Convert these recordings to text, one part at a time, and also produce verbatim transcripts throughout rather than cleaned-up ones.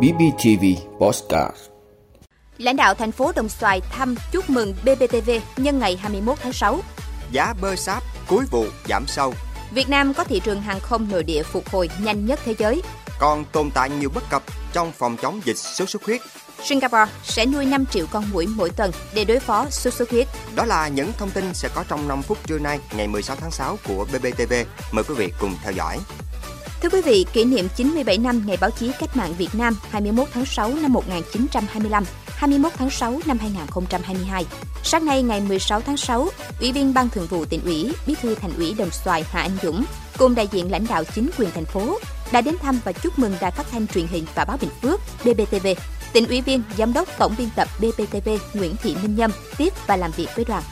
bê bê tê vê Podcast. Lãnh đạo thành phố Đồng Xoài thăm chúc mừng bê bê tê vê nhân ngày hai mươi mốt tháng sáu. Giá bơ sáp cuối vụ giảm sâu. Việt Nam có thị trường hàng không nội địa phục hồi nhanh nhất thế giới. Còn tồn tại nhiều bất cập trong phòng chống dịch sốt xuất huyết. Singapore sẽ nuôi năm triệu con muỗi mỗi tuần để đối phó sốt xuất huyết. Đó là những thông tin sẽ có trong năm phút trưa nay, ngày mười sáu tháng sáu của bê bê tê vê. Mời quý vị cùng theo dõi. Thưa quý vị, kỷ niệm chín mươi bảy năm Ngày Báo chí Cách mạng Việt Nam hai mươi mốt tháng sáu năm một nghìn chín trăm hai mươi lăm, hai mươi mốt tháng sáu năm hai nghìn không trăm hai mươi hai. Sáng nay ngày mười sáu tháng sáu, Ủy viên Ban Thường vụ Tỉnh ủy, Bí thư Thành ủy Đồng Xoài Hà Anh Dũng cùng đại diện lãnh đạo chính quyền thành phố đã đến thăm và chúc mừng Đài Phát thanh Truyền hình và Báo Bình Phước bê bê tê vê. Tỉnh ủy viên, Giám đốc Tổng biên tập bê bê tê vê Nguyễn Thị Minh Nhâm tiếp và làm việc với đoàn.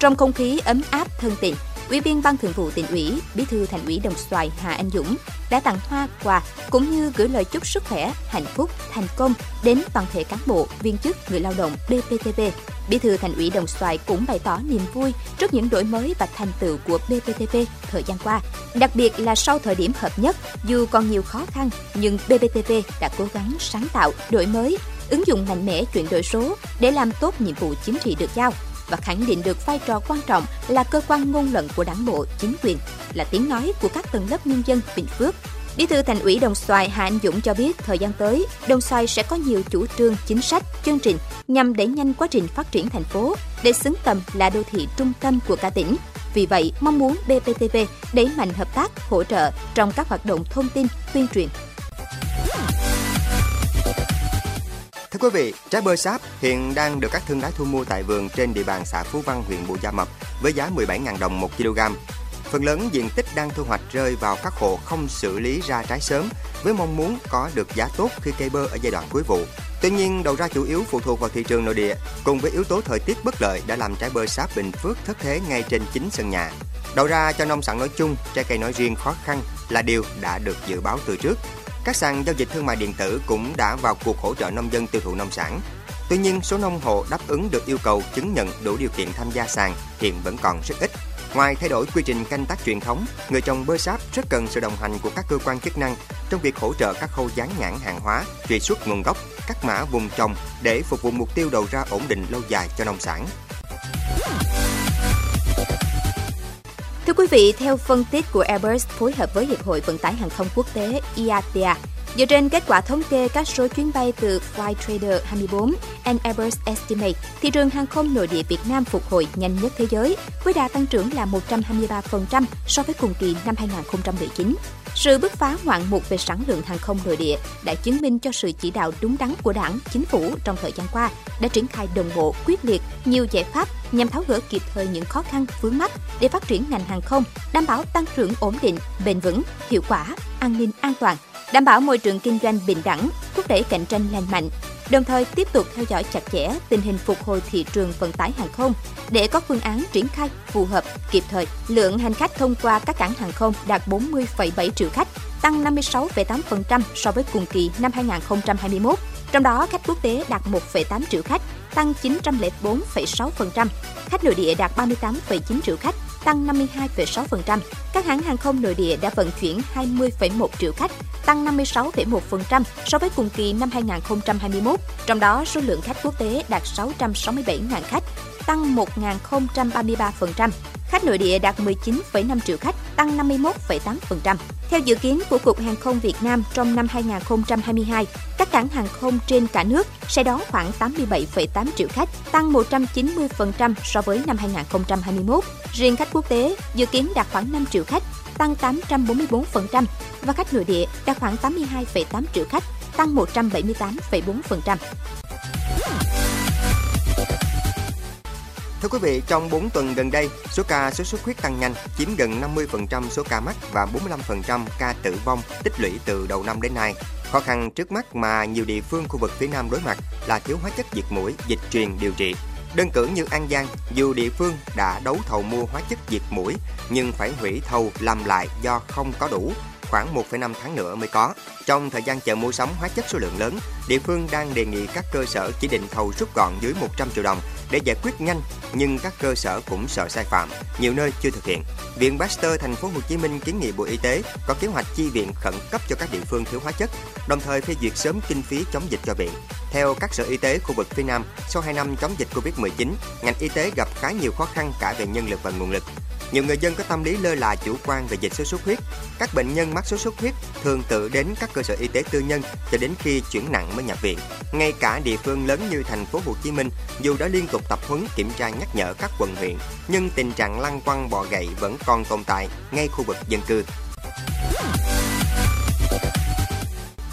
Trong không khí ấm áp thân tình, Ủy viên Ban Thường vụ Tỉnh ủy, Bí thư Thành ủy Đồng Xoài Hà Anh Dũng đã tặng hoa, quà cũng như gửi lời chúc sức khỏe, hạnh phúc, thành công đến toàn thể cán bộ, viên chức, người lao động bê bê tê vê. Bí thư Thành ủy Đồng Xoài cũng bày tỏ niềm vui trước những đổi mới và thành tựu của bê bê tê vê thời gian qua, đặc biệt là sau thời điểm hợp nhất, dù còn nhiều khó khăn nhưng bê bê tê vê đã cố gắng sáng tạo, đổi mới, ứng dụng mạnh mẽ chuyển đổi số để làm tốt nhiệm vụ chính trị được giao và khẳng định được vai trò quan trọng là cơ quan ngôn luận của Đảng bộ, chính quyền, là tiếng nói của các tầng lớp nhân dân Bình Phước. Bí thư Thành ủy Đồng Xoài Hà Anh Dũng cho biết thời gian tới, Đồng Xoài sẽ có nhiều chủ trương, chính sách, chương trình nhằm đẩy nhanh quá trình phát triển thành phố để xứng tầm là đô thị trung tâm của cả tỉnh. Vì vậy, mong muốn bê bê tê vê đẩy mạnh hợp tác, hỗ trợ trong các hoạt động thông tin, tuyên truyền. Thưa quý vị, trái bơ sáp hiện đang được các thương lái thu mua tại vườn trên địa bàn xã Phú Văn, huyện Bù Gia Mập với giá mười bảy nghìn đồng một kg. Phần lớn diện tích đang thu hoạch rơi vào các hộ không xử lý ra trái sớm với mong muốn có được giá tốt khi cây bơ ở giai đoạn cuối vụ. Tuy nhiên, đầu ra chủ yếu phụ thuộc vào thị trường nội địa cùng với yếu tố thời tiết bất lợi đã làm trái bơ sáp Bình Phước thất thế ngay trên chính sân nhà. Đầu ra cho nông sản nói chung, trái cây nói riêng khó khăn là điều đã được dự báo từ trước. Các sàn giao dịch thương mại điện tử cũng đã vào cuộc hỗ trợ nông dân tiêu thụ nông sản. Tuy nhiên, số nông hộ đáp ứng được yêu cầu chứng nhận đủ điều kiện tham gia sàn hiện vẫn còn rất ít. Ngoài thay đổi quy trình canh tác truyền thống, người trồng bơ sáp rất cần sự đồng hành của các cơ quan chức năng trong việc hỗ trợ các khâu dán nhãn hàng hóa, truy xuất nguồn gốc, các mã vùng trồng để phục vụ mục tiêu đầu ra ổn định lâu dài cho nông sản. Thưa quý vị, theo phân tích của Airbus phối hợp với Hiệp hội Vận tải Hàng không Quốc tế i a ta, dựa trên kết quả thống kê các số chuyến bay từ FlightTrader hai mươi bốn and Airbus Estimate, thị trường hàng không nội địa Việt Nam phục hồi nhanh nhất thế giới, với đà tăng trưởng là một trăm hai mươi ba phần trăm so với cùng kỳ năm hai nghìn không trăm mười chín. Sự bứt phá ngoạn mục về sản lượng hàng không nội địa đã chứng minh cho sự chỉ đạo đúng đắn của Đảng, Chính phủ trong thời gian qua đã triển khai đồng bộ, quyết liệt nhiều giải pháp nhằm tháo gỡ kịp thời những khó khăn vướng mắc để phát triển ngành hàng không, đảm bảo tăng trưởng ổn định, bền vững, hiệu quả, an ninh an toàn, đảm bảo môi trường kinh doanh bình đẳng, thúc đẩy cạnh tranh lành mạnh, đồng thời tiếp tục theo dõi chặt chẽ tình hình phục hồi thị trường vận tải hàng không để có phương án triển khai phù hợp, kịp thời. Lượng hành khách thông qua các cảng hàng không đạt bốn mươi phẩy bảy triệu khách, tăng năm mươi sáu phẩy tám phần trăm so với cùng kỳ năm hai nghìn không trăm hai mươi mốt. Trong đó, khách quốc tế đạt một phẩy tám triệu khách, tăng chín trăm lẻ bốn phẩy sáu phần trăm, khách nội địa đạt ba mươi tám phẩy chín triệu khách, tăng năm mươi hai phẩy sáu phần trăm. Các hãng hàng không nội địa đã vận chuyển hai mươi phẩy một triệu khách, tăng năm mươi sáu phẩy một phần trăm so với cùng kỳ năm hai nghìn không trăm hai mươi mốt. Trong đó, số lượng khách quốc tế đạt sáu trăm sáu mươi bảy nghìn khách, tăng một nghìn không trăm ba mươi ba phần trăm. Khách nội địa đạt mười chín phẩy năm triệu khách, tăng năm mươi mốt phẩy tám phần trăm. Theo dự kiến của Cục Hàng không Việt Nam, trong năm hai nghìn không trăm hai mươi hai, các cảng hàng không trên cả nước sẽ đón khoảng tám mươi bảy phẩy tám triệu khách, tăng một trăm chín mươi phần trăm so với năm hai nghìn không trăm hai mươi mốt. Riêng khách quốc tế dự kiến đạt khoảng năm triệu khách, tăng tám trăm bốn mươi bốn phần trăm và khách nội địa đạt khoảng tám mươi hai phẩy tám triệu khách, tăng một trăm bảy mươi tám phẩy bốn phần trăm. Thưa quý vị, trong bốn tuần gần đây, số ca sốt xuất huyết tăng nhanh, chiếm gần năm mươi phần trăm số ca mắc và bốn mươi lăm phần trăm ca tử vong tích lũy từ đầu năm đến nay. Khó khăn trước mắt mà nhiều địa phương khu vực phía Nam đối mặt là thiếu hóa chất diệt muỗi, dịch truyền điều trị. Đơn cử như An Giang, dù địa phương đã đấu thầu mua hóa chất diệt muỗi nhưng phải hủy thầu làm lại do không có đủ, khoảng một phẩy năm tháng nữa mới có. Trong thời gian chờ mua sắm hóa chất số lượng lớn, địa phương đang đề nghị các cơ sở chỉ định thầu rút gọn dưới một trăm triệu đồng để giải quyết nhanh, nhưng các cơ sở cũng sợ sai phạm, nhiều nơi chưa thực hiện. Viện Pasteur thành phố Hồ Chí Minh kiến nghị Bộ Y tế có kế hoạch chi viện khẩn cấp cho các địa phương thiếu hóa chất, đồng thời phê duyệt sớm kinh phí chống dịch cho viện. Theo các sở y tế khu vực phía Nam, sau hai năm chống dịch Covid mười chín, ngành y tế gặp khá nhiều khó khăn cả về nhân lực và nguồn lực. Nhiều người dân có tâm lý lơ là chủ quan về dịch sốt xuất huyết. Các bệnh nhân mắc sốt xuất huyết thường tự đến các cơ sở y tế tư nhân cho đến khi chuyển nặng mới nhập viện. Ngay cả địa phương lớn như thành phố Hồ Chí Minh, dù đã liên tục tập huấn kiểm tra nhắc nhở các quận huyện, nhưng tình trạng lăng quăng bọ gậy vẫn còn tồn tại ngay khu vực dân cư.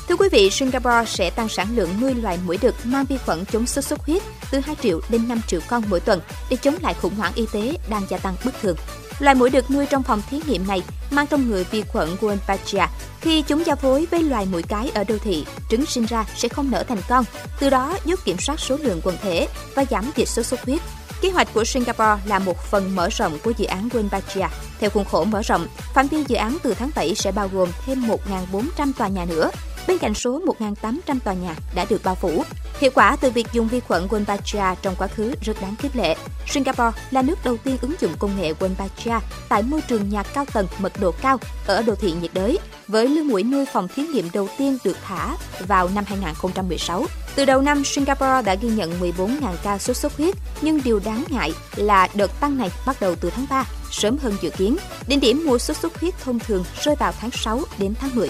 Thưa quý vị, Singapore sẽ tăng sản lượng nuôi loài muỗi đực mang vi khuẩn chống sốt xuất huyết từ hai triệu đến năm triệu con mỗi tuần để chống lại khủng hoảng y tế đang gia tăng bất thường. Loài muỗi đực nuôi trong phòng thí nghiệm này mang trong người vi khuẩn Wolbachia. Khi chúng giao phối với loài muỗi cái ở đô thị, trứng sinh ra sẽ không nở thành con, từ đó giúp kiểm soát số lượng quần thể và giảm dịch sốt xuất huyết. Kế hoạch của Singapore là một phần mở rộng của dự án Wolbachia. Theo khuôn khổ mở rộng, phạm vi dự án từ tháng bảy sẽ bao gồm thêm một nghìn bốn trăm tòa nhà nữa, bên cạnh số một nghìn tám trăm tòa nhà đã được bao phủ. Hiệu quả từ việc dùng vi khuẩn Wolbachia trong quá khứ rất đáng khích lệ. Singapore là nước đầu tiên ứng dụng công nghệ Wolbachia tại môi trường nhà cao tầng mật độ cao ở đô thị nhiệt đới, với lứa muỗi nuôi phòng thí nghiệm đầu tiên được thả vào năm hai nghìn không trăm mười sáu. Từ đầu năm, Singapore đã ghi nhận mười bốn nghìn ca sốt xuất huyết, nhưng điều đáng ngại là đợt tăng này bắt đầu từ tháng ba, sớm hơn dự kiến. Đỉnh điểm mùa sốt xuất huyết thông thường rơi vào tháng sáu đến tháng mười.